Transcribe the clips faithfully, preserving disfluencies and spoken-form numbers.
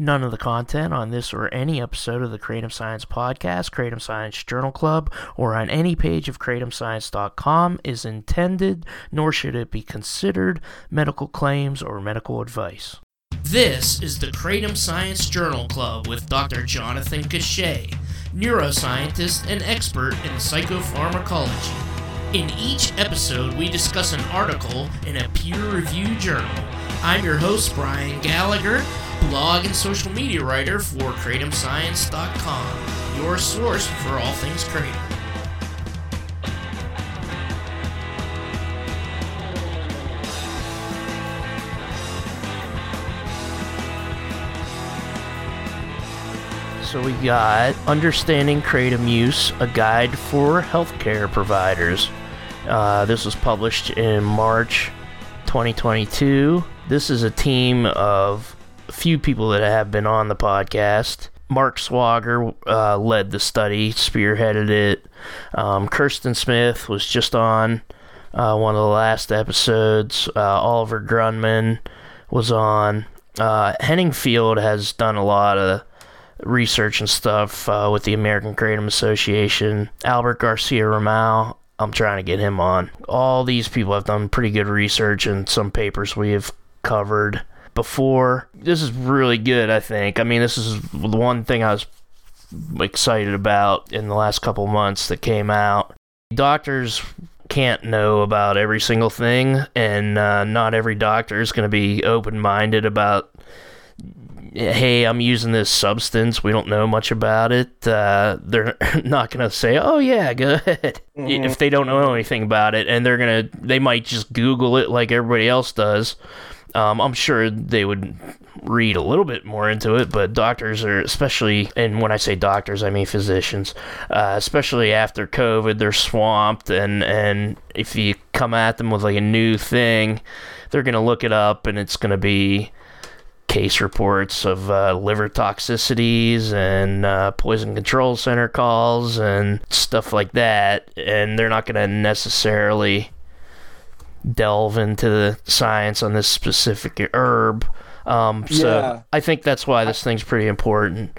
None of the content on this or any episode of the Kratom Science Podcast, Kratom Science Journal Club, or on any page of Kratom Science dot com is intended, nor should it be considered, medical claims or medical advice. This is the Kratom Science Journal Club with Doctor Jonathan Kashey, neuroscientist and expert in psychopharmacology. In each episode, we discuss an article in a peer-reviewed journal. I'm your host, Brian Gallagher, blog and social media writer for Kratom Science dot com, your source for all things Kratom. So we got Understanding Kratom Use, a guide for healthcare providers. Uh, this was published in March twenty twenty-two. This is a team of a few people that have been on the podcast. Mark Swager uh, led the study, spearheaded it. Um, Kirsten Smith was just on uh, one of the last episodes. Uh, Oliver Grunman was on. Uh, Henningfield has done a lot of research and stuff uh, with the American Kratom Association. Albert Garcia Ramal, I'm trying to get him on. All these people have done pretty good research and some papers we have covered before. This is really good, I think. I mean, this is the one thing I was excited about in the last couple months that came out. Doctors can't know about every single thing, and uh, not every doctor is going to be open-minded about, hey, I'm using this substance, we don't know much about it. Uh, they're not going to say, oh, yeah, go ahead, mm-hmm. if they don't know anything about it. And they're going to, they might just Google it like everybody else does. Um, I'm sure they would read a little bit more into it, but doctors are, especially, and when I say doctors, I mean physicians, uh, especially after COVID, they're swamped, and, and if you come at them with like a new thing, they're going to look it up, and it's going to be case reports of uh, liver toxicities and uh, poison control center calls and stuff like that, and they're not going to necessarily delve into the science on this specific herb. Um, so yeah. I think that's why this thing's pretty important.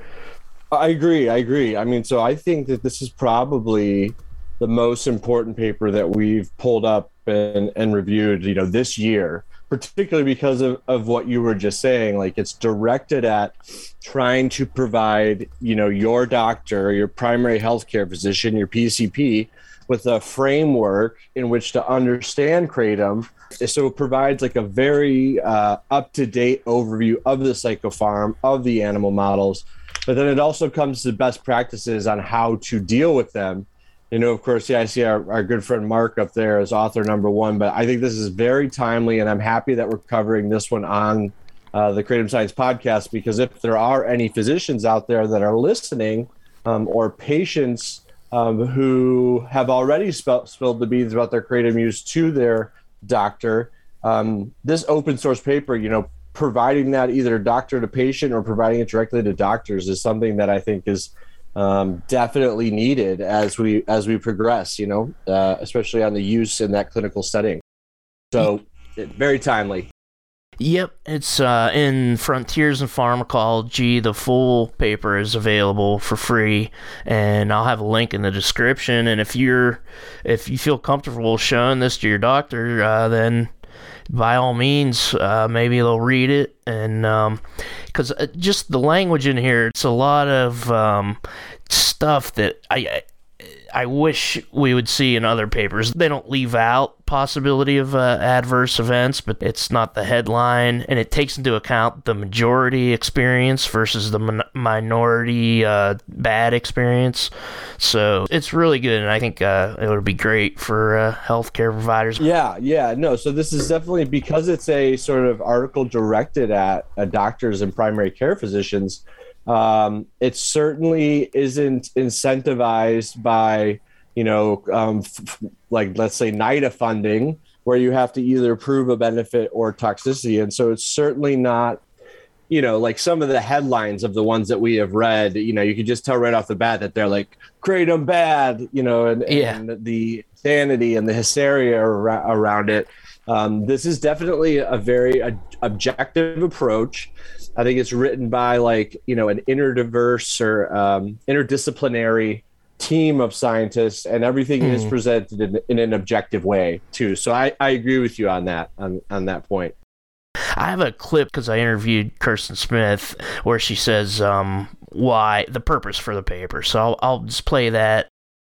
I agree. I agree. I mean, so I think that this is probably the most important paper that we've pulled up and, and reviewed, you know, this year. Particularly because of, of what you were just saying, like it's directed at trying to provide, you know, your doctor, your primary healthcare physician, your P C P, with a framework in which to understand Kratom. So it provides like a very uh, up-to-date overview of the psychopharm, of the animal models, but then it also comes to best practices on how to deal with them. You know, of course, yeah, I see our, our good friend Mark up there as author number one, but I think this is very timely, and I'm happy that we're covering this one on uh, the Kratom Science Podcast, because if there are any physicians out there that are listening um, or patients um, who have already sp- spilled the beans about their Kratom use to their doctor, um, this open source paper, you know, providing that either doctor to patient or providing it directly to doctors is something that I think is Um, definitely needed as we as we progress, you know, uh, especially on the use in that clinical setting. So it, very timely. Yep, it's uh, in Frontiers in Pharmacology. The full paper is available for free, and I'll have a link in the description. And if you're if you feel comfortable showing this to your doctor, uh, then by all means, uh, maybe they'll read it. And um, because just the language in here, it's a lot of um, stuff that I, I I wish we would see in other papers. They don't leave out possibility of uh, adverse events, but it's not the headline, and it takes into account the majority experience versus the min- minority uh, bad experience. So it's really good, and I think uh, it would be great for uh, healthcare providers. Yeah, yeah, no. So this is definitely, because it's a sort of article directed at uh, doctors and primary care physicians. Um, it certainly isn't incentivized by, you know, um, f- like, let's say NIDA funding, where you have to either prove a benefit or toxicity. And so it's certainly not, you know, like some of the headlines of the ones that we have read, you know, you can just tell right off the bat that they're like, Kratom bad, you know, and, yeah. and the sanity and the hysteria ar- around it. Um, this is definitely a very uh, objective approach. I think it's written by like, you know, an interdiverse or um, interdisciplinary team of scientists, and everything mm. is presented in, in an objective way too. So I, I agree with you on that, on, on that point. I have a clip because I interviewed Kirsten Smith where she says um, why the purpose for the paper. So I'll, I'll just play that.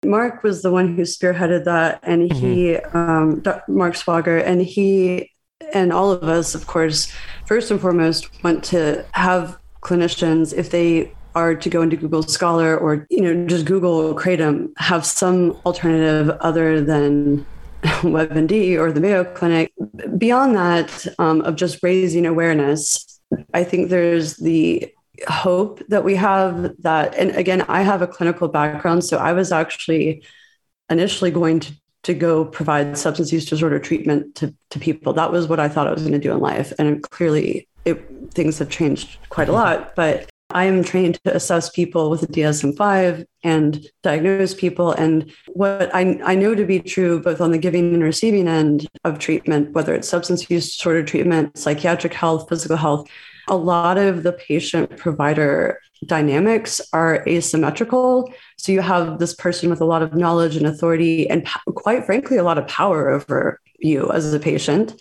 Mark was the one who spearheaded that, and he, mm-hmm. um, Mark Swager, and he and all of us, of course, first and foremost, want to have clinicians, if they are to go into Google Scholar or, you know, just Google Kratom, have some alternative other than WebMD or the Mayo Clinic. Beyond that, um, of just raising awareness, I think there's the hope that we have that, and again, I have a clinical background, so I was actually initially going to, to go provide substance use disorder treatment to, to people. That was what I thought I was going to do in life, and clearly it, things have changed quite a lot, but I am trained to assess people with a D S M five and diagnose people. And what I, I know to be true, both on the giving and receiving end of treatment, whether it's substance use disorder treatment, psychiatric health, physical health, a lot of the patient-provider dynamics are asymmetrical. So you have this person with a lot of knowledge and authority and quite frankly, a lot of power over you as a patient.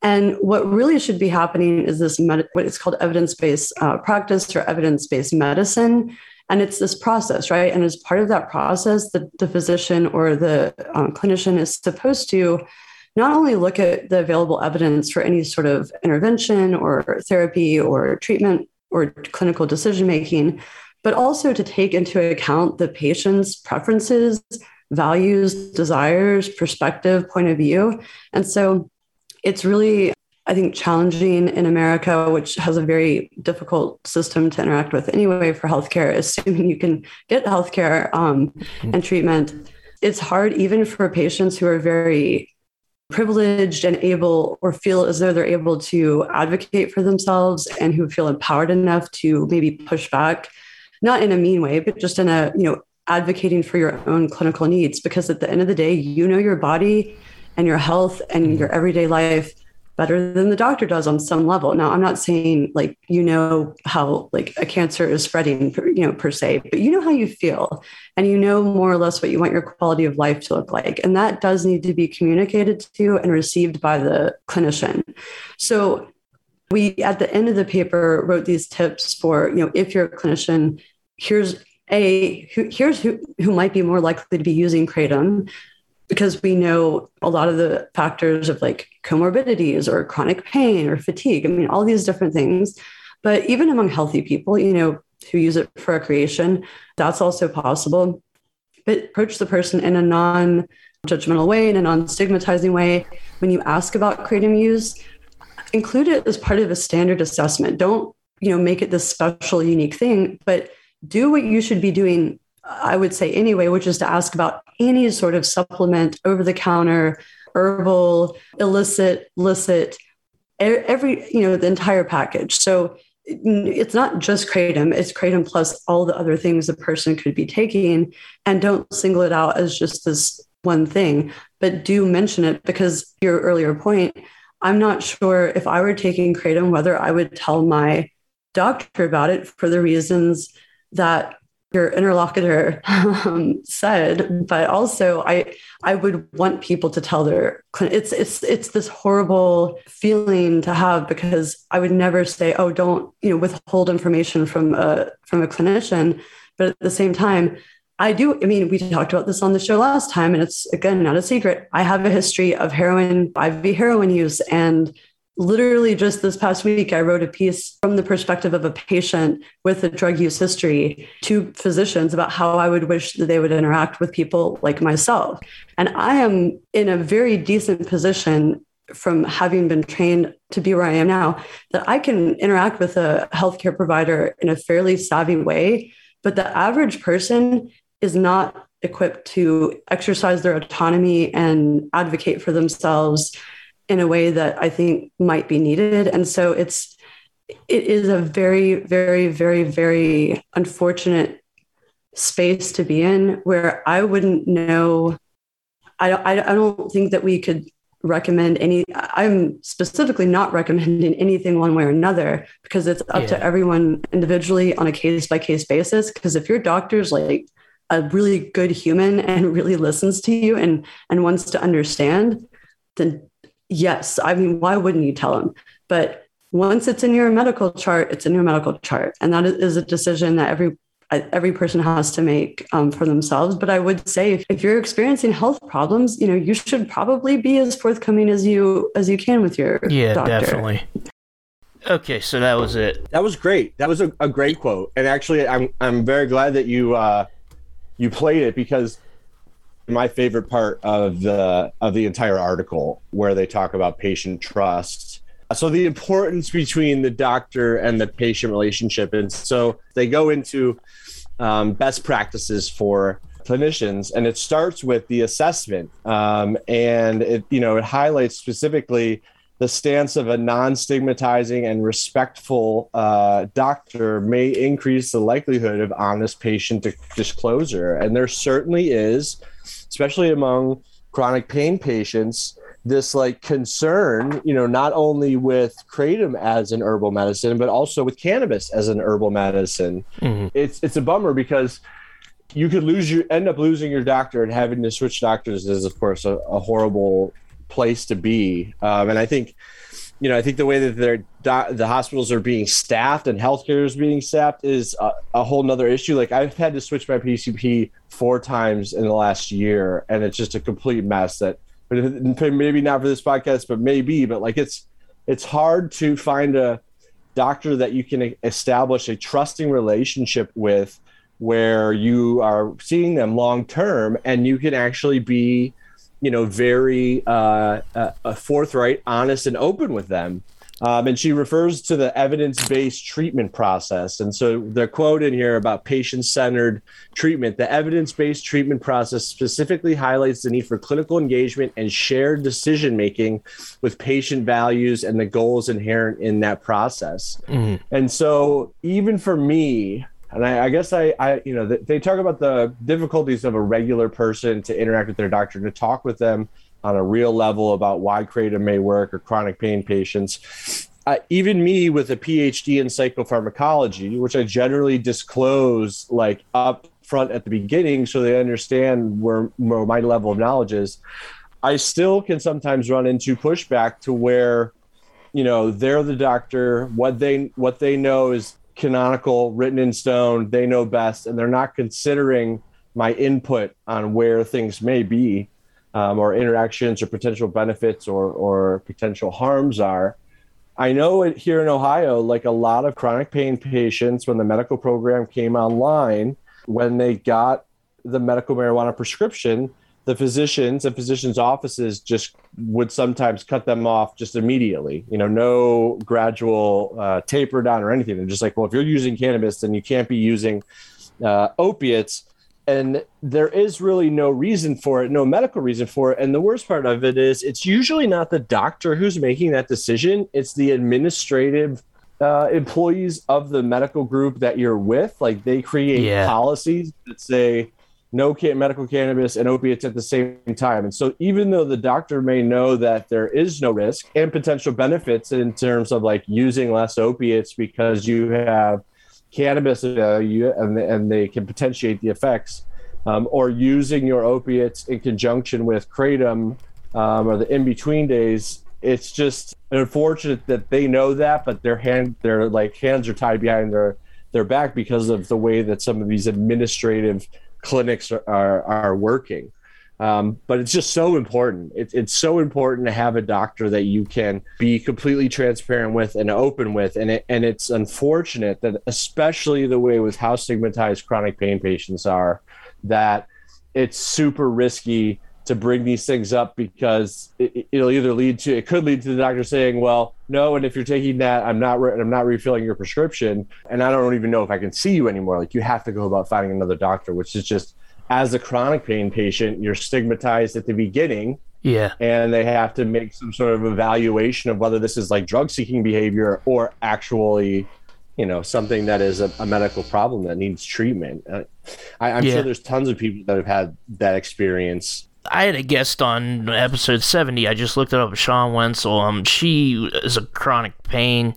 And what really should be happening is this, med- what is called evidence-based uh, practice or evidence-based medicine. And it's this process, right? And as part of that process, the, the physician or the um, clinician is supposed to not only look at the available evidence for any sort of intervention or therapy or treatment or clinical decision-making, but also to take into account the patient's preferences, values, desires, perspective, point of view. And so it's really, I think, challenging in America, which has a very difficult system to interact with anyway for healthcare, assuming you can get healthcare um, and treatment. It's hard even for patients who are very privileged and able, or feel as though they're able to advocate for themselves and who feel empowered enough to maybe push back, not in a mean way, but just in a, you know, advocating for your own clinical needs. Because at the end of the day, you know your body and your health and your everyday life better than the doctor does on some level. Now, I'm not saying like, you know, how like a cancer is spreading, you know, per se, but you know how you feel and you know more or less what you want your quality of life to look like. And that does need to be communicated to and received by the clinician. So we, at the end of the paper, wrote these tips for, you know, if you're a clinician, here's a, who, here's who, who might be more likely to be using Kratom, because we know a lot of the factors of like comorbidities or chronic pain or fatigue. I mean, all these different things, but even among healthy people, you know, who use it for recreation, that's also possible. But approach the person in a non-judgmental way, in a non-stigmatizing way. When you ask about Kratom use, include it as part of a standard assessment. Don't, you know, make it this special, unique thing, but do what you should be doing, I would say anyway, which is to ask about any sort of supplement, over-the-counter, herbal, illicit, licit, every, you know, the entire package. So it's not just Kratom, it's Kratom plus all the other things the person could be taking, and don't single it out as just this one thing, but do mention it, because your earlier point, I'm not sure if I were taking Kratom, whether I would tell my doctor about it for the reasons that your interlocutor um, said, but also I I would want people to tell their clin- it's it's it's this horrible feeling to have, because I would never say, oh, don't, you know, withhold information from a from a clinician, but at the same time, I do. I mean, we talked about this on the show last time, and it's again not a secret. I have a history of heroin, I V heroin use, and literally just this past week, I wrote a piece from the perspective of a patient with a drug use history to physicians about how I would wish that they would interact with people like myself. And I am in a very decent position, from having been trained to be where I am now, that I can interact with a healthcare provider in a fairly savvy way. But the average person is not equipped to exercise their autonomy and advocate for themselves in a way that I think might be needed. And so it's, it is a very, very, very, very unfortunate space to be in, where I wouldn't know. I, I don't think that we could recommend any, I'm specifically not recommending anything one way or another, because it's up yeah. to everyone individually on a case by case basis. Because if your doctor's like a really good human and really listens to you and, and wants to understand, then yes, I mean, why wouldn't you tell him? But once it's in your medical chart, it's in your medical chart. And that is a decision that every every person has to make um, for themselves. But I would say if, if you're experiencing health problems, you know, you should probably be as forthcoming as you as you can with your yeah, doctor. Yeah, definitely. Okay, so that was it. That was great. That was a, a great quote. And actually, I'm I'm very glad that you uh, you played it, because my favorite part of the of the entire article, where they talk about patient trust. So the importance between the doctor and the patient relationship. And so they go into um, best practices for clinicians, and it starts with the assessment. Um, and it, you know, it highlights specifically the stance of a non-stigmatizing and respectful uh, doctor may increase the likelihood of honest patient di- disclosure. And there certainly is, especially among chronic pain patients, this like concern, you know, not only with kratom as an herbal medicine, but also with cannabis as an herbal medicine. Mm-hmm. It's it's a bummer, because you could lose your end up losing your doctor, and having to switch doctors is, of course, a, a horrible place to be. Um, and I think, you know, I think the way that their do- the hospitals are being staffed and healthcare is being staffed is a, a whole nother issue. Like, I've had to switch my P C P four times in the last year, and it's just a complete mess that. But maybe not for this podcast, but maybe, but like it's, it's hard to find a doctor that you can establish a trusting relationship with, where you are seeing them long-term and you can actually be, you know, very uh, uh, forthright, honest, and open with them. Um, and she refers to the evidence-based treatment process. And so the quote in here about patient-centered treatment, the evidence-based treatment process specifically highlights the need for clinical engagement and shared decision-making with patient values and the goals inherent in that process. Mm-hmm. And so even for me, and I, I guess I, I, you know, they talk about the difficulties of a regular person to interact with their doctor, to talk with them on a real level about why kratom may work, or chronic pain patients. Uh, even me with a P H D in psychopharmacology, which I generally disclose like up front at the beginning so they understand where, where my level of knowledge is, I still can sometimes run into pushback to where, you know, they're the doctor, what they what they know is canonical, written in stone, they know best, and they're not considering my input on where things may be. Um, or interactions or potential benefits or, or potential harms are. I know it, here in Ohio, like a lot of chronic pain patients, when the medical program came online, when they got the medical marijuana prescription, the physicians and physicians' offices just would sometimes cut them off just immediately. You know, no gradual uh, taper down or anything. They're just like, well, if you're using cannabis, then you can't be using uh, opiates. And there is really no reason for it, no medical reason for it. And the worst part of it is it's usually not the doctor who's making that decision. It's the administrative uh, employees of the medical group that you're with. Like, they create yeah. policies that say no can- medical cannabis and opiates at the same time. And so even though the doctor may know that there is no risk and potential benefits in terms of like using less opiates because you have cannabis uh, you, and, and they can potentiate the effects, um, or using your opiates in conjunction with kratom um, or the in-between days. It's just unfortunate that they know that, but their hand, their like hands are tied behind their, their back because of the way that some of these administrative clinics are, are, are working. Um, but it's just so important. It, it's so important to have a doctor that you can be completely transparent with and open with. And it, and it's unfortunate that, especially the way with how stigmatized chronic pain patients are, that it's super risky to bring these things up, because it, it'll either lead to, it could lead to the doctor saying, well, no, and if you're taking that, I'm not, re- I'm not refilling your prescription, and I don't even know if I can see you anymore. Like, you have to go about finding another doctor, which is just, as a chronic pain patient, you're stigmatized at the beginning, yeah, and they have to make some sort of evaluation of whether this is like drug-seeking behavior or actually, you know, something that is a, a medical problem that needs treatment. Uh, I, I'm yeah. sure there's tons of people that have had that experience. I had a guest on episode seventy. I just looked it up, Sean Wenzel. Um, she is a chronic pain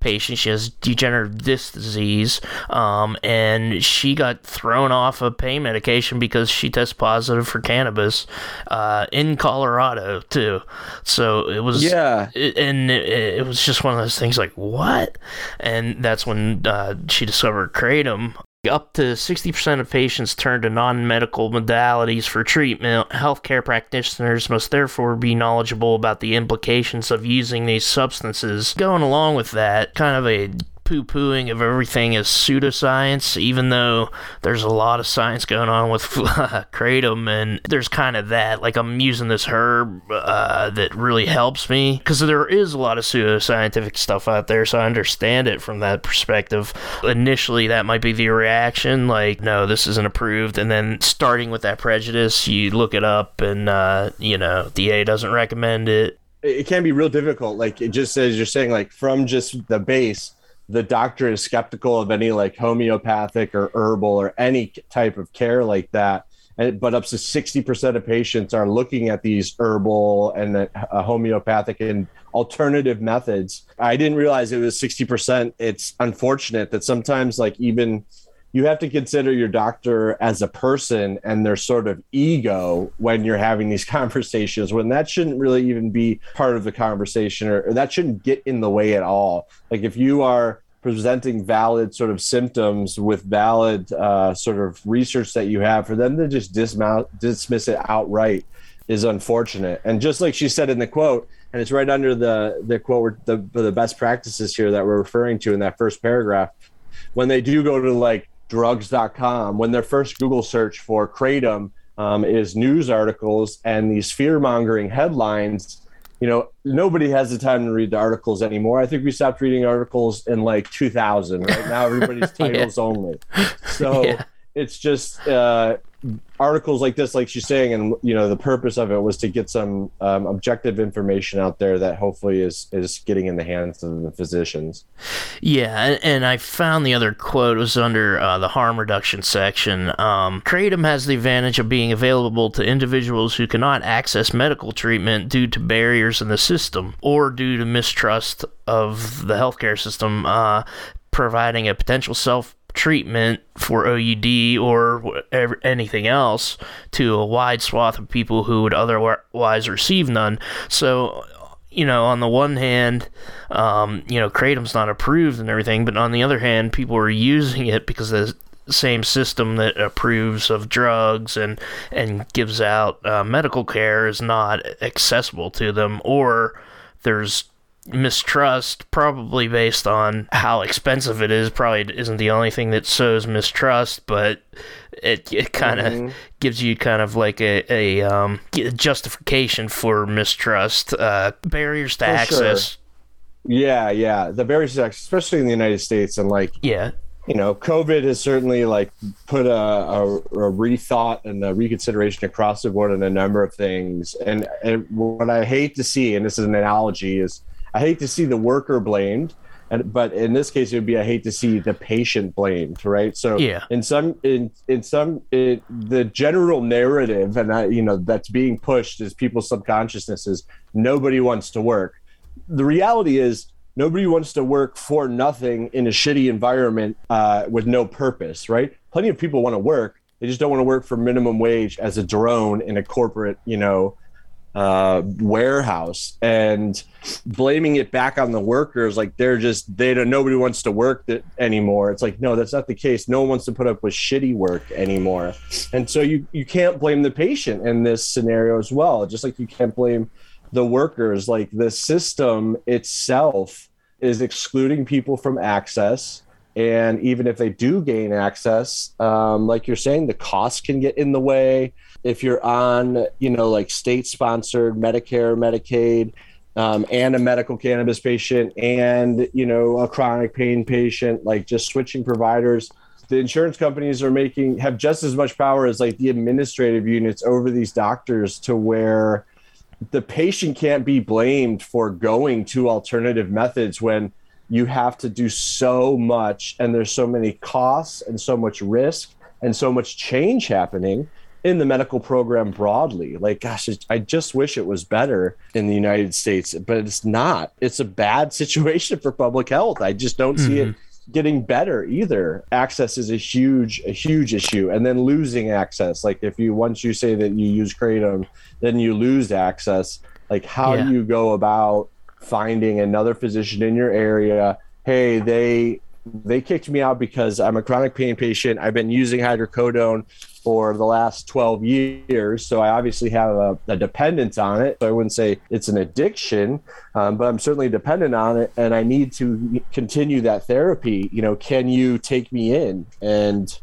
patient. She has degenerative disc disease, um, and she got thrown off of pain medication because she tested positive for cannabis uh, in Colorado too. So it was, yeah, it, and it, it was just one of those things like what, and that's when uh, she discovered Kratom. Up to sixty percent of patients turn to non-medical modalities for treatment. Healthcare practitioners must therefore be knowledgeable about the implications of using these substances. Going along with that, kind of a poo-pooing of everything as pseudoscience, even though there's a lot of science going on with uh, Kratom, and there's kind of that, like I'm using this herb uh, that really helps me, because there is a lot of pseudoscientific stuff out there, so I understand it from that perspective. Initially, that might be the reaction, like, no, this isn't approved, and then starting with that prejudice, you look it up, and, uh, you know, D A doesn't recommend it. It can be real difficult, like, it just says, you're saying, like, from just the base, the doctor is skeptical of any like homeopathic or herbal or any type of care like that. And, but up to sixty percent of patients are looking at these herbal and uh, homeopathic and alternative methods. I didn't realize it was sixty percent. It's unfortunate that sometimes like even you have to consider your doctor as a person and their sort of ego when you're having these conversations, when that shouldn't really even be part of the conversation or, or that shouldn't get in the way at all. Like if you are presenting valid sort of symptoms with valid uh, sort of research that you have, for them to just dismount, dismiss it outright is unfortunate. And just like she said in the quote, and it's right under the, the quote, the, the best practices here that we're referring to in that first paragraph, when they do go to like, drugs dot com, when their first Google search for Kratom um, is news articles and these fear-mongering headlines, you know, nobody has the time to read the articles anymore. I think we stopped reading articles in like two thousand. Right now, everybody's titles yeah. only. So yeah. It's just uh, articles like this, like she's saying, and, you know, the purpose of it was to get some um, objective information out there that hopefully is, is getting in the hands of the physicians. Yeah, and I found the other quote was under uh, the harm reduction section. Um, Kratom has the advantage of being available to individuals who cannot access medical treatment due to barriers in the system or due to mistrust of the healthcare system, uh, providing a potential self treatment for O U D or whatever, anything else to a wide swath of people who would otherwise receive none. So, you know, on the one hand, um, you know, Kratom's not approved and everything, but on the other hand, people are using it because the same system that approves of drugs and, and gives out uh, medical care is not accessible to them, or there's mistrust, probably based on how expensive it is. Probably isn't the only thing that sows mistrust, but it, it kind of mm-hmm. gives you kind of like a, a um, justification for mistrust. Uh, barriers to for access. Sure. Yeah, yeah. The barriers to access, especially in the United States, and like, yeah. You know, COVID has certainly like put a, a, a rethought and a reconsideration across the board on a number of things. And, and what I hate to see, and this is an analogy, is I hate to see the worker blamed, and but in this case, it would be I hate to see the patient blamed, right? So yeah. in some in in some it, the general narrative, and I, you know, that's being pushed is people's subconsciousness is nobody wants to work. The reality is nobody wants to work for nothing in a shitty environment uh, with no purpose, right? Plenty of people want to work, they just don't want to work for minimum wage as a drone in a corporate, you know. Uh, warehouse, and blaming it back on the workers, like they're just they don't nobody wants to work that anymore. It's like, no, that's not the case. No one wants to put up with shitty work anymore, and so you you can't blame the patient in this scenario as well. Just like you can't blame the workers. Like the system itself is excluding people from access, and even if they do gain access, um, like you're saying, the cost can get in the way. If you're on, you know, like state-sponsored Medicare, Medicaid, um, and a medical cannabis patient and, you know, a chronic pain patient, like just switching providers, the insurance companies are making, have just as much power as like the administrative units over these doctors, to where the patient can't be blamed for going to alternative methods when you have to do so much and there's so many costs and so much risk and so much change happening. in the medical program broadly. Like, gosh, I just wish it was better in the United States, but it's not. It's a bad situation for public health. I just don't mm-hmm. see it getting better either. Access is a huge, a huge issue. And then losing access. Like, if you, once you say that you use Kratom, then you lose access. Like, how yeah. do you go about finding another physician in your area? Hey, they, they kicked me out because I'm a chronic pain patient. I've been using hydrocodone for the last twelve years. So I obviously have a, a dependence on it. So I wouldn't say it's an addiction, um, but I'm certainly dependent on it, and I need to continue that therapy. You know, can you take me in? And,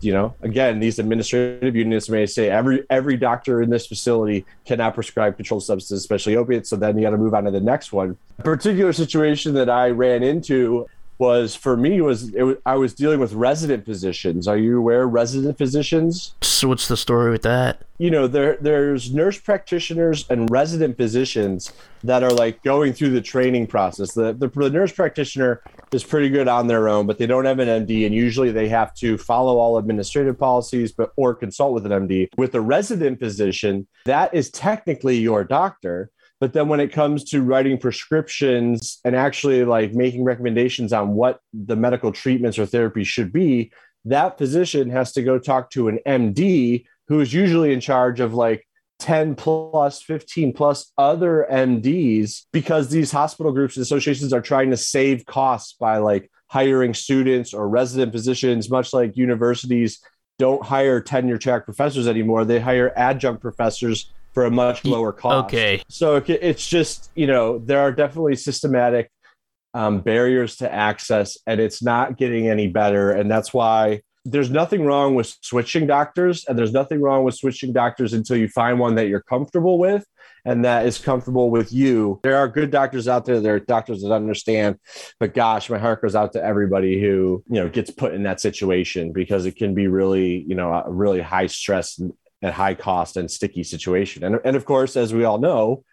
you know, again, these administrative units may say every every doctor in this facility cannot prescribe controlled substances, especially opiates. So then you got to move on to the next one. A particular situation that I ran into was for me was, it was I was dealing with resident physicians. Are you aware of resident physicians? So what's the story with that? You know, there there's nurse practitioners and resident physicians that are like going through the training process. The, the the nurse practitioner is pretty good on their own, but they don't have an M D, and usually they have to follow all administrative policies, but or consult with an M D. With the resident physician, that is technically your doctor. But then when it comes to writing prescriptions and actually like making recommendations on what the medical treatments or therapy should be, that physician has to go talk to an M D who is usually in charge of like ten plus, fifteen plus other M Ds, because these hospital groups and associations are trying to save costs by like hiring students or resident physicians, much like universities don't hire tenure track professors anymore. They hire adjunct professors for a much lower cost. Okay. So it's just, you know, there are definitely systematic um, barriers to access, and it's not getting any better. And that's why there's nothing wrong with switching doctors, and there's nothing wrong with switching doctors until you find one that you're comfortable with and that is comfortable with you. There are good doctors out there. There are doctors that understand, but gosh, my heart goes out to everybody who, you know, gets put in that situation, because it can be really, you know, a really high stress at high cost and sticky situation. And, and of course, as we all know,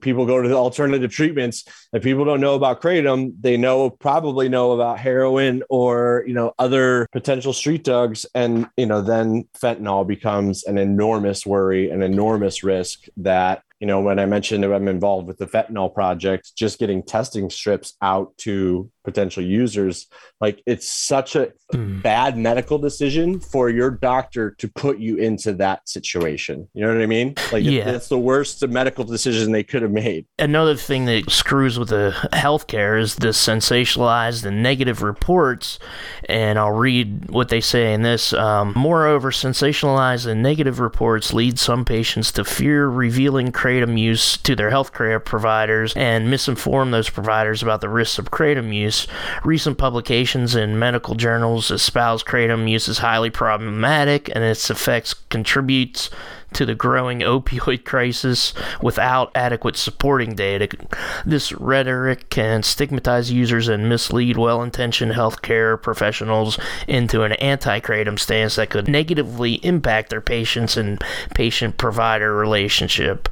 people go to the alternative treatments. If people don't know about Kratom, they know probably know about heroin or, you know, other potential street drugs. And, you know, then fentanyl becomes an enormous worry, an enormous risk that, you know, when I mentioned that I'm involved with the Fentanyl Project, just getting testing strips out to potential users, like it's such a mm. bad medical decision for your doctor to put you into that situation. You know what I mean? Like yeah. it's the worst medical decision they could have made. Another thing that screws with the healthcare is the sensationalized and negative reports. And I'll read what they say in this. Um, Moreover, sensationalized and negative reports lead some patients to fear revealing Kratom use to their healthcare providers and misinform those providers about the risks of Kratom use. Recent publications in medical journals espouse Kratom use as highly problematic, and its effects contributes to the growing opioid crisis without adequate supporting data. This rhetoric can stigmatize users and mislead well-intentioned healthcare professionals into an anti-Kratom stance that could negatively impact their patients and patient-provider relationship.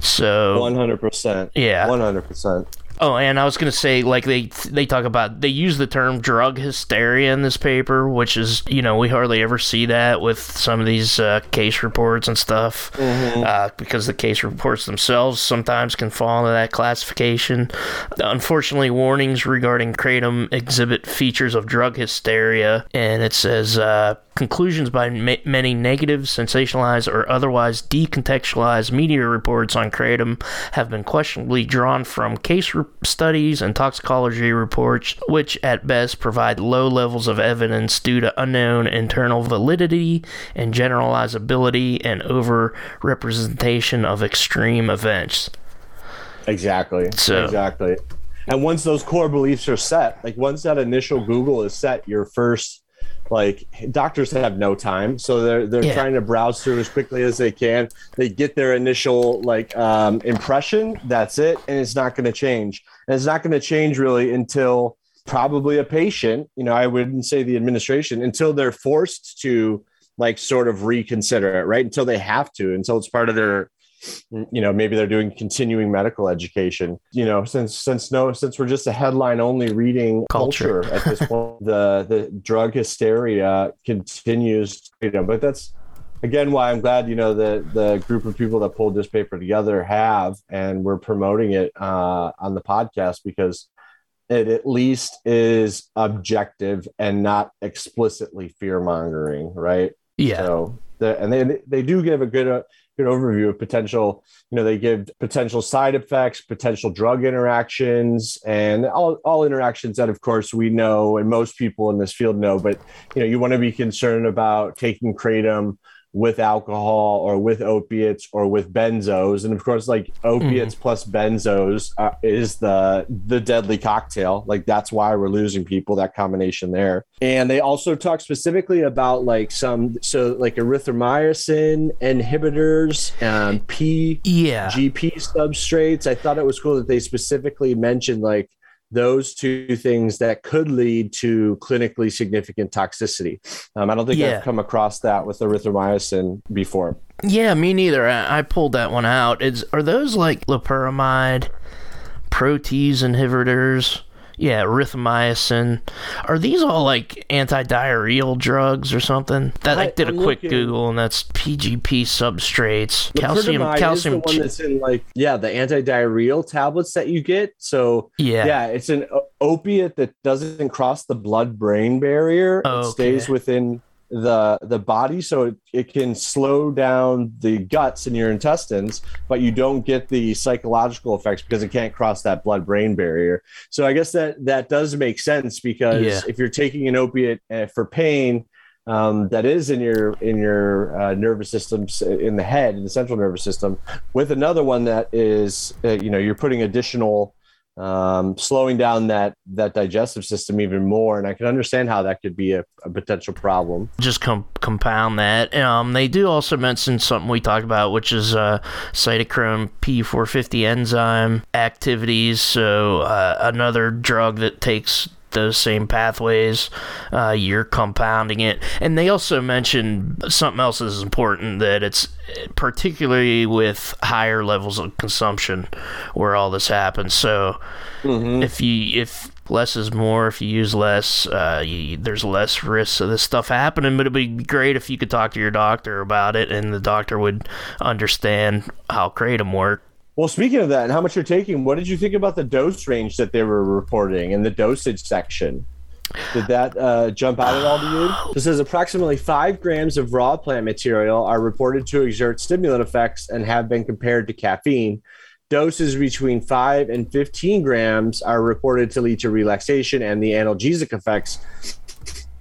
So, one hundred percent. Yeah. one hundred percent. Oh, and I was going to say, like, they they talk about, they use the term drug hysteria in this paper, which is, you know, we hardly ever see that with some of these uh, case reports and stuff, mm-hmm. uh, because the case reports themselves sometimes can fall into that classification. Unfortunately, warnings regarding Kratom exhibit features of drug hysteria, and it says, uh, conclusions by ma- many negative, sensationalized, or otherwise decontextualized media reports on Kratom have been questionably drawn from case reports, studies, and toxicology reports, which at best provide low levels of evidence due to unknown internal validity and generalizability and over-representation of extreme events. Exactly. So, exactly. And once those core beliefs are set, like once that initial Google is set, your first, like, doctors have no time, so they're they're yeah. trying to browse through as quickly as they can. They get their initial like um, impression. That's it, and it's not going to change. And it's not going to change really until probably a patient. You know, I wouldn't say the administration, until they're forced to like sort of reconsider it, right? Until they have to, until it's part of their. You know, maybe they're doing continuing medical education. You know, since since no, since we're just a headline only reading culture, culture at this point, the the drug hysteria continues. You know, but that's again, why I'm glad, you know, the, the group of people that pulled this paper together have, and we're promoting it uh, on the podcast, because it at least is objective and not explicitly fear-mongering, right? Yeah. So, the, and they they do give a good uh, good overview of potential, you know, they give potential side effects, potential drug interactions, and all, all interactions that, of course, we know, and most people in this field know, but, you know, you want to be concerned about taking kratom with alcohol or with opiates or with benzos. And of course, like opiates mm. plus benzos uh, is the the deadly cocktail. Like, that's why we're losing people, that combination there. And they also talk specifically about like some, so like erythromycin inhibitors, um, P G P yeah. substrates. I thought it was cool that they specifically mentioned like those two things that could lead to clinically significant toxicity. Um, I don't think yeah. I've come across that with erythromycin before. Yeah, me neither. I, I pulled that one out. It's, are those like loperamide, protease inhibitors? Yeah, erythromycin. Are these all like anti-diarrheal drugs or something? That I, I did I'm a quick looking. Google, and that's P G P substrates. Calcium, calcium. Is the one that's in like yeah, the anti-diarrheal tablets that you get. So yeah, yeah it's an opiate that doesn't cross the blood-brain barrier. Oh, okay. It stays within the the body, so it, it can slow down the guts and your intestines, but you don't get the psychological effects because it can't cross that blood brain barrier. So I guess that that does make sense, because yeah. if you're taking an opiate for pain um that is in your in your uh, nervous system, in the head, in the central nervous system, with another one that is uh, you know, you're putting additional Um, slowing down that that digestive system even more, and I can understand how that could be a, a potential problem. Just com- compound that. Um, they do also mention something we talked about, which is uh, cytochrome P four fifty enzyme activities. So uh, another drug that takes those same pathways, uh, you're compounding it. And they also mentioned something else that's important, that it's particularly with higher levels of consumption where all this happens. So mm-hmm. if you if less is more, if you use less, uh, you, there's less risk of this stuff happening. But it'd be great if you could talk to your doctor about it, and the doctor would understand how kratom works. Well, speaking of that and how much you're taking, what did you think about the dose range that they were reporting in the dosage section? Did that uh, jump out at all to you? This says approximately five grams of raw plant material are reported to exert stimulant effects and have been compared to caffeine. Doses between five and fifteen grams are reported to lead to relaxation and the analgesic effects.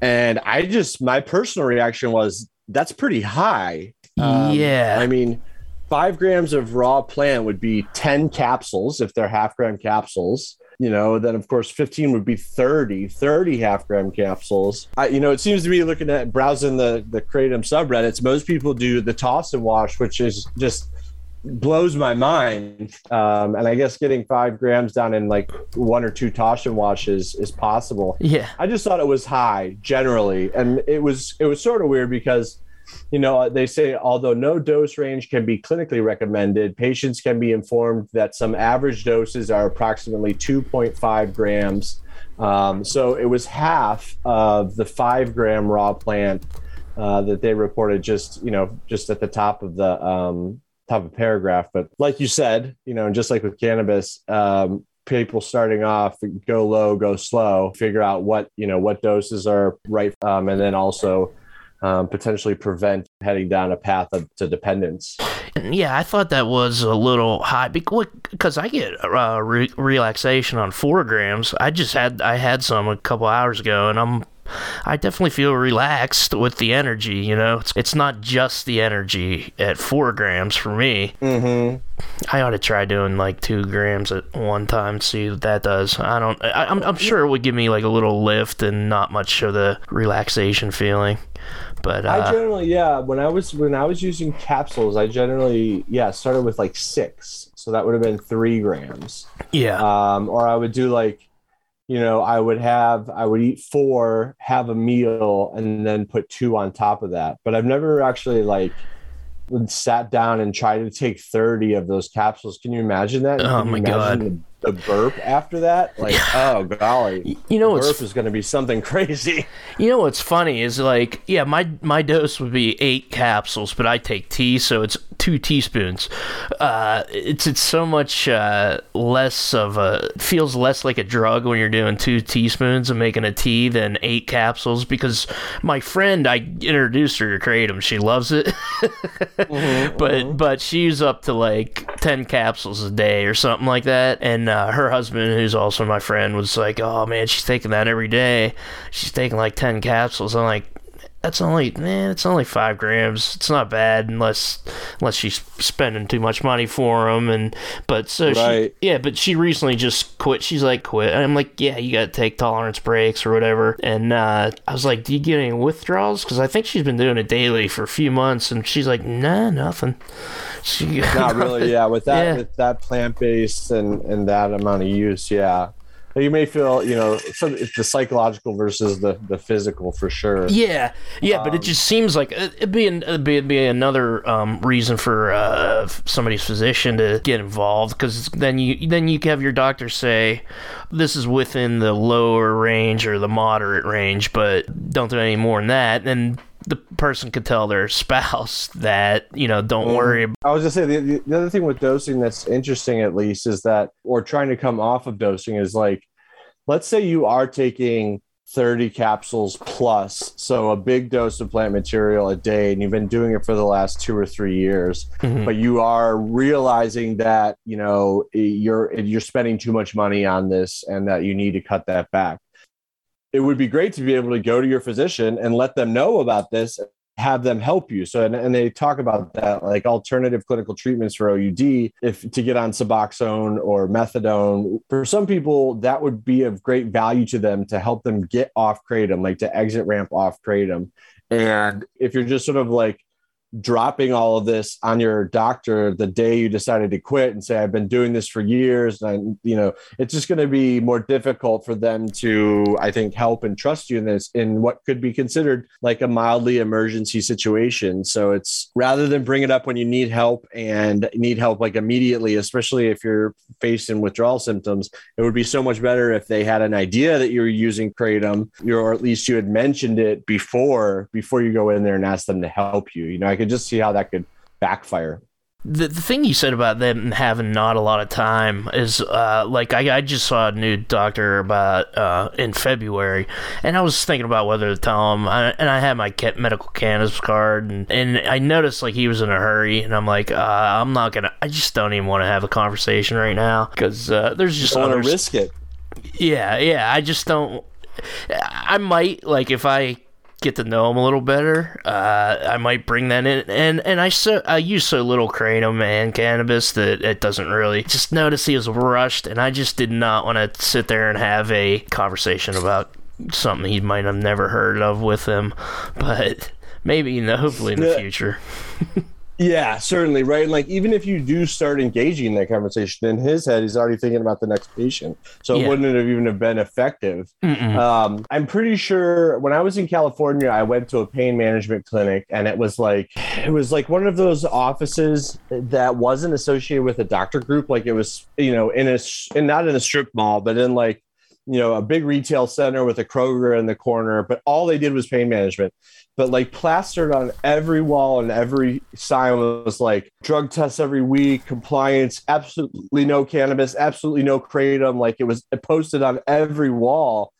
And I just, my personal reaction was, that's pretty high. Um, yeah. I mean... Five grams of raw plant would be ten capsules if they're half gram capsules, you know, then of course fifteen would be thirty, thirty half gram capsules. I, you know, it seems to me, looking at browsing the, the Kratom subreddits, most people do the toss and wash, which is just blows my mind. Um, and I guess getting five grams down in like one or two toss and washes is possible. Yeah. I just thought it was high generally. And it was, it was sort of weird because, you know, they say, although no dose range can be clinically recommended, patients can be informed that some average doses are approximately two point five grams. Um, so it was half of the five gram raw plant uh, that they reported, just, you know, just at the top of the um, top of paragraph. But like you said, you know, and just like with cannabis, um, people starting off, go low, go slow, figure out what, you know, what doses are right. Um, and then also Um, potentially prevent heading down a path of, to dependence. Yeah, I thought that was a little high because I get uh, re- relaxation on four grams. I just had I had some a couple hours ago, and I'm I definitely feel relaxed with the energy. You know, it's, it's not just the energy at four grams for me. Mm-hmm. I ought to try doing like two grams at one time, see what that does. I don't. I, I'm I'm sure it would give me like a little lift and not much of the relaxation feeling. But uh, I generally, yeah, when I was when I was using capsules, I generally, yeah, started with like six, so that would have been three grams. Yeah. Um, or I would do like, you know, I would have, I would eat four, have a meal, and then put two on top of that. But I've never actually like sat down and tried to take thirty of those capsules. Can you imagine that? Oh my god! The the burp after that, like, oh golly, you know, the burp is going to be something crazy. You know what's funny is, like, yeah, my my dose would be eight capsules, but I take tea, so it's two teaspoons. Uh, it's it's so much uh, less of a feels less like a drug when you're doing two teaspoons and making a tea than eight capsules. Because my friend, I introduced her to Kratom, she loves it, mm-hmm, but mm-hmm. but she's up to like ten capsules a day or something like that, and. Uh, her husband, who's also my friend, was like, oh man, she's taking that every day, she's taking like ten capsules. I'm like, that's only man it's only five grams, it's not bad unless unless she's spending too much money for them. And but so right. she, yeah but she recently just quit. She's like quit and I'm like, yeah, you gotta take tolerance breaks or whatever. And uh I was like, do you get any withdrawals? Because I think she's been doing it daily for a few months, and she's like, nah, nothing. She not really yeah with that yeah. with that plant-based and and that amount of use. Yeah, you may feel, you know, it's the psychological versus the, the physical for sure. Yeah, yeah, um, but it just seems like it'd be, it'd be, it'd be another um, reason for uh, somebody's physician to get involved, because then you then you have your doctor say, this is within the lower range or the moderate range, but don't do any more than that. And the person could tell their spouse that, you know, don't worry. I was just saying, the, the other thing with dosing that's interesting, at least, is that, or trying to come off of dosing, is like, let's say you are taking thirty capsules plus, so a big dose of plant material a day, and you've been doing it for the last two or three years, mm-hmm. but you are realizing that, you know, you're you're spending too much money on this and that you need to cut that back. It would be great to be able to go to your physician and let them know about this, have them help you. So, and, and they talk about that, like alternative clinical treatments for O U D, if to get on Suboxone or methadone. For some people, that would be of great value to them to help them get off Kratom, like to exit ramp off Kratom. And if you're just sort of like dropping all of this on your doctor the day you decided to quit and say, I've been doing this for years, and I, you know, it's just going to be more difficult for them to, I think, help and trust you in this, in what could be considered like a mildly emergency situation. So it's rather than bring it up when you need help and need help like immediately, especially if you're facing withdrawal symptoms, it would be so much better if they had an idea that you're using Kratom, or at least you had mentioned it before, before you go in there and ask them to help you. You know, I could just see how that could backfire. The, the thing you said about them having not a lot of time is, uh, like, I, I just saw a new doctor about uh, in February, and I was thinking about whether to tell him, I, and I had my medical cannabis card, and, and I noticed, like, he was in a hurry, and I'm like, uh, I'm not going to, I just don't even want to have a conversation right now, because uh, there's just... I don't want to risk it. Yeah, yeah, I just don't, I might, like, if I... get to know him a little better. Uh, I might bring that in, and and I so I use so little Kratom and cannabis that it doesn't really. Just notice he was rushed, and I just did not want to sit there and have a conversation about something he might have never heard of with him. But maybe, you know, hopefully in the future. Yeah, certainly, right? And like, even if you do start engaging in that conversation, in his head, he's already thinking about the next patient. So yeah. It wouldn't have even have been effective. Um, I'm pretty sure when I was in California, I went to a pain management clinic, and it was like, it was like one of those offices that wasn't associated with a doctor group. Like it was, you know, in a, and not in a strip mall, but in like, you know, a big retail center with a Kroger in the corner, but all they did was pain management. But like plastered on every wall and every sign was like drug tests every week, compliance, absolutely no cannabis, absolutely no Kratom. Like it was posted on every wall.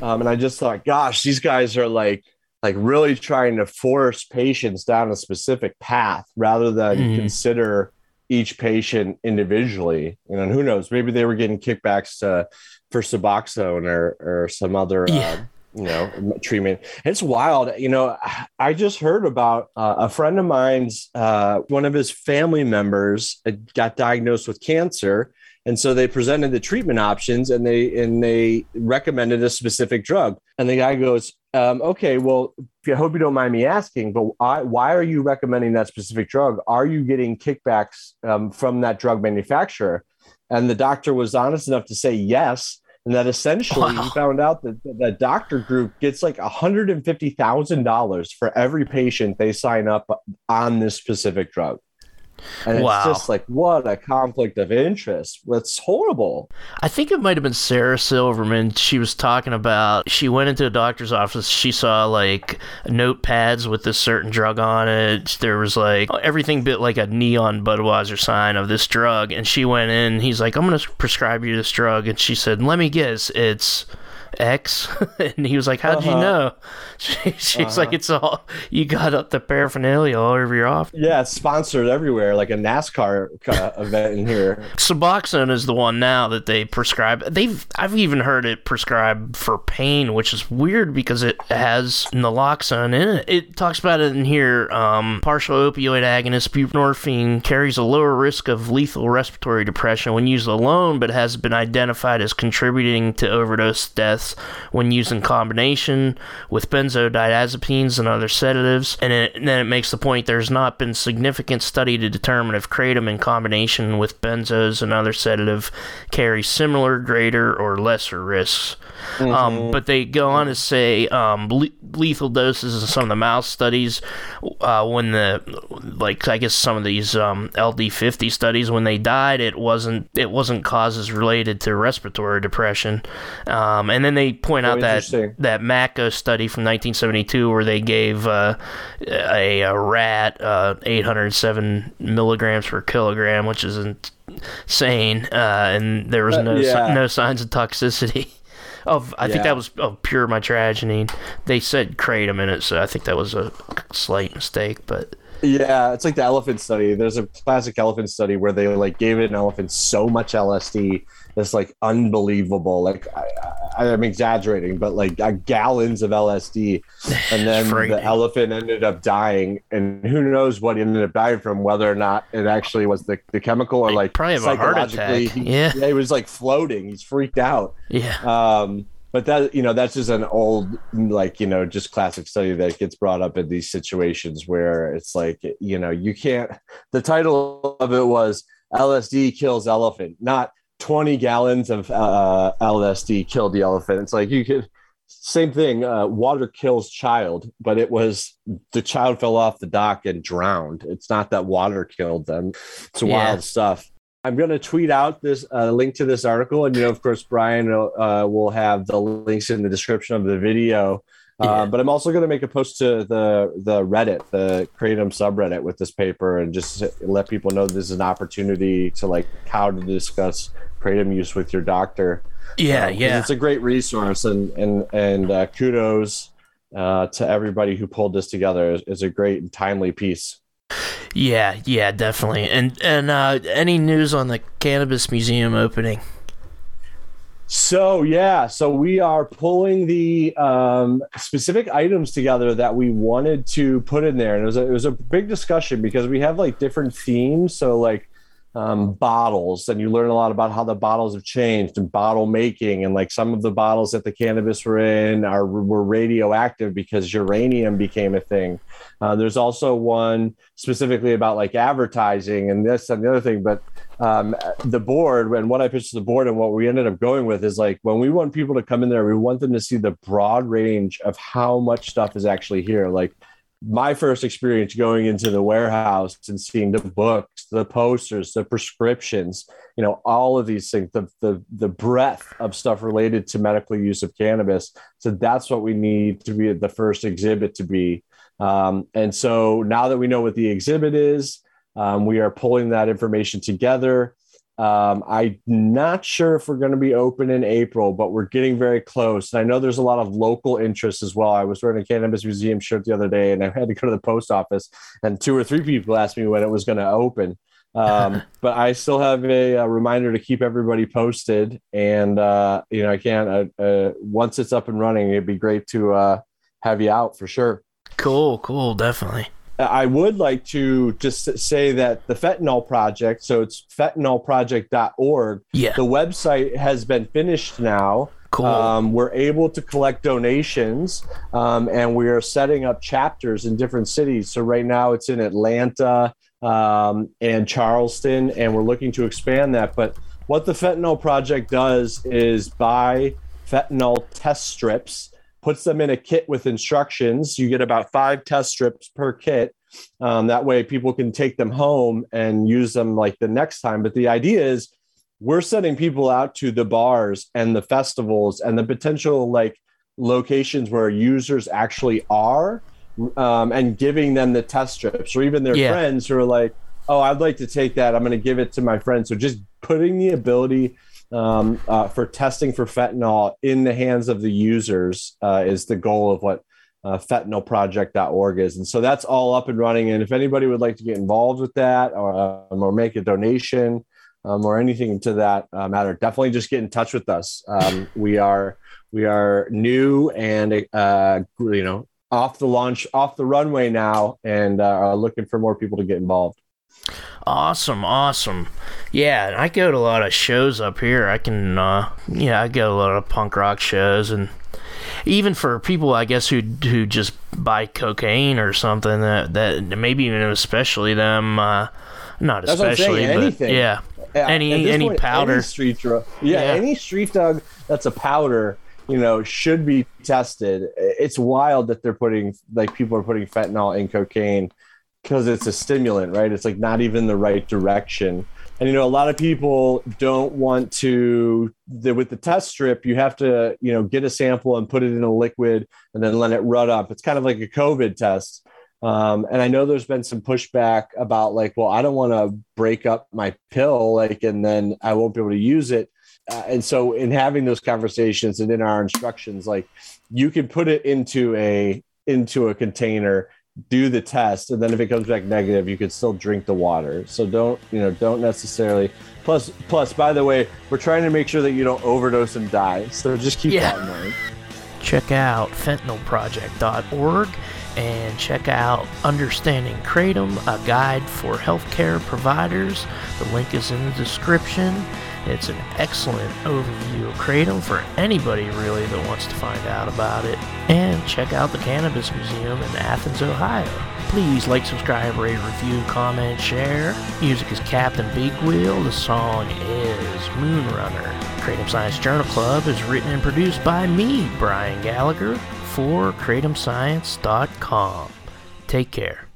Um, and I just thought, gosh, these guys are like, like really trying to force patients down a specific path rather than mm. consider each patient individually. You know, and who knows, maybe they were getting kickbacks to, for Suboxone or, or some other, yeah. um, you know, treatment. It's wild. You know, I just heard about uh, a friend of mine's, uh, one of his family members got diagnosed with cancer. And so they presented the treatment options, and they, and they recommended a specific drug. And the guy goes, um, okay, well, I hope you don't mind me asking, but I, why are you recommending that specific drug? Are you getting kickbacks um, from that drug manufacturer? And the doctor was honest enough to say yes. And that essentially wow. we found out that the doctor group gets like one hundred fifty thousand dollars for every patient they sign up on this specific drug. And wow. It's just like, what a conflict of interest. That's horrible. I think it might have been Sarah Silverman. She was talking about, she went into a doctor's office. She saw like notepads with this certain drug on it. There was like everything bit like a neon Budweiser sign of this drug. And she went in. He's like, I'm going to prescribe you this drug. And she said, let me guess, it's X. And he was like, how'd uh-huh. you know? She, she's uh-huh. like, it's all, you got up the paraphernalia all over your office. Yeah, it's sponsored everywhere, like a NASCAR event in here. Suboxone is the one now that they prescribe. They've I've even heard it prescribed for pain, which is weird because it has naloxone in it. It talks about it in here. Um, partial opioid agonist buprenorphine carries a lower risk of lethal respiratory depression when used alone, but has been identified as contributing to overdose death when used in combination with benzodiazepines and other sedatives. And, it, and then it makes the point there's not been significant study to determine if kratom in combination with benzos and other sedative carries similar, greater, or lesser risks. Mm-hmm. Um, but they go on to say um, le- lethal doses in some of the mouse studies uh, when the, like I guess some of these um, L D fifty studies, when they died, it wasn't it wasn't causes related to respiratory depression. Um, and then they point out oh, that that MACO study from nineteen seventy-two where they gave uh, a, a rat uh, eight hundred seven milligrams per kilogram, which is insane, uh, and there was no uh, yeah. no signs of toxicity. Of, I yeah. think that was of pure mitragynine. They said kratom in it, so I think that was a slight mistake. But yeah, it's like the elephant study. There's a classic elephant study where they like gave an elephant so much L S D that's like unbelievable. Like I, I, I'm exaggerating, but like uh, gallons of L S D, and then the elephant ended up dying. And who knows what he ended up dying from? Whether or not it actually was the, the chemical, or like probably psychologically, a heart attack. Yeah. He, yeah, he was like floating. He's freaked out. Yeah. Um, But that, you know, that's just an old, like, you know, just classic study that gets brought up in these situations where it's like, you know, you can't, the title of it was L S D kills elephant, not twenty gallons of uh, L S D killed the elephant. It's like you could, same thing, uh, water kills child, but it was the child fell off the dock and drowned. It's not that water killed them. It's yeah. wild stuff. I'm going to tweet out this uh, link to this article. And, you know, of course, Brian uh, will have the links in the description of the video. Uh, yeah. But I'm also going to make a post to the, the Reddit, the Kratom subreddit with this paper, and just let people know this is an opportunity to like how to discuss Kratom use with your doctor. Yeah, um, yeah. It's a great resource. And, and, and uh, kudos uh, to everybody who pulled this together. It's, it's a great and timely piece. Yeah, yeah, definitely. And and uh, any news on the Cannabis Museum opening? So, yeah, so we are pulling the um, specific items together that we wanted to put in there. And it was a, it was a big discussion because we have, like, different themes. So, like, um, bottles, and you learn a lot about how the bottles have changed and bottle making. And, like, some of the bottles that the cannabis were in are were radioactive because uranium became a thing. Uh, there's also one specifically about like advertising and this and the other thing, but um, the board, and what I pitched to the board and what we ended up going with is like, when we want people to come in there, we want them to see the broad range of how much stuff is actually here. Like my first experience going into the warehouse and seeing the books, the posters, the prescriptions, you know, all of these things, the the the breadth of stuff related to medical use of cannabis. So that's what we need to be the first exhibit to be. Um, and so now that we know what the exhibit is, um, we are pulling that information together. Um, I'm not sure if we're going to be open in April, but we're getting very close. And I know there's a lot of local interest as well. I was wearing a Cannabis Museum shirt the other day, and I had to go to the post office, and two or three people asked me when it was going to open. Um, but I still have a, a reminder to keep everybody posted. And, uh, you know, I can't, uh, uh, once it's up and running, it'd be great to uh, have you out for sure. Cool, cool, definitely. I would like to just say that the Fentanyl Project, so it's fentanyl project dot org, yeah. the website has been finished now. Cool. Um, we're able to collect donations, um, and we are setting up chapters in different cities. So right now it's in Atlanta um, and Charleston, and we're looking to expand that. But what the Fentanyl Project does is buy fentanyl test strips, puts them in a kit with instructions. You get about five test strips per kit. Um, that way people can take them home and use them like the next time. But the idea is we're sending people out to the bars and the festivals and the potential like locations where users actually are, um, and giving them the test strips, or even their yeah. friends who are like, oh, I'd like to take that. I'm going to give it to my friend. So just putting the ability um, uh, for testing for fentanyl in the hands of the users uh, is the goal of what Uh, Fentanyl Project dot org is. And so that's all up and running. And if anybody would like to get involved with that, or, um, or make a donation um, or anything to that uh, matter, definitely just get in touch with us. Um, we are we are new and uh, you know off the launch, off the runway now, and uh, are looking for more people to get involved. Awesome, awesome. Yeah, I go to a lot of shows up here. I can, uh, yeah, I go to a lot of punk rock shows, and even for people, I guess, who who just buy cocaine or something, that, that maybe even especially them, uh, not That's especially, saying, but anything. yeah, any any point, powder, any street drug, yeah, yeah, any street dog that's a powder, you know, should be tested. It's wild that they're putting like people are putting fentanyl in cocaine because it's a stimulant, right? It's like not even the right direction. And, you know, a lot of people don't want to, the, with the test strip, you have to, you know, get a sample and put it in a liquid and then let it run up. It's kind of like a COVID test. Um, and I know there's been some pushback about like, well, I don't want to break up my pill, like, and then I won't be able to use it. Uh, and so in having those conversations and in our instructions, like you can put it into a, into a container, do the test, and then if it comes back negative, you could still drink the water. So don't, you know, don't necessarily. Plus, plus, by the way, we're trying to make sure that you don't overdose and die. So just keep yeah. that in mind. Check out Fentanyl Project dot org and check out Understanding Kratom, a guide for healthcare providers. The link is in the description. It's an excellent overview of Kratom for anybody really that wants to find out about it. And check out the Cannabis Museum in Athens, Ohio. Please like, subscribe, rate, review, comment, share. Music is Captain Big Wheel. The song is Moonrunner. Kratom Science Journal Club is written and produced by me, Brian Gallagher, for Kratom Science dot com. Take care.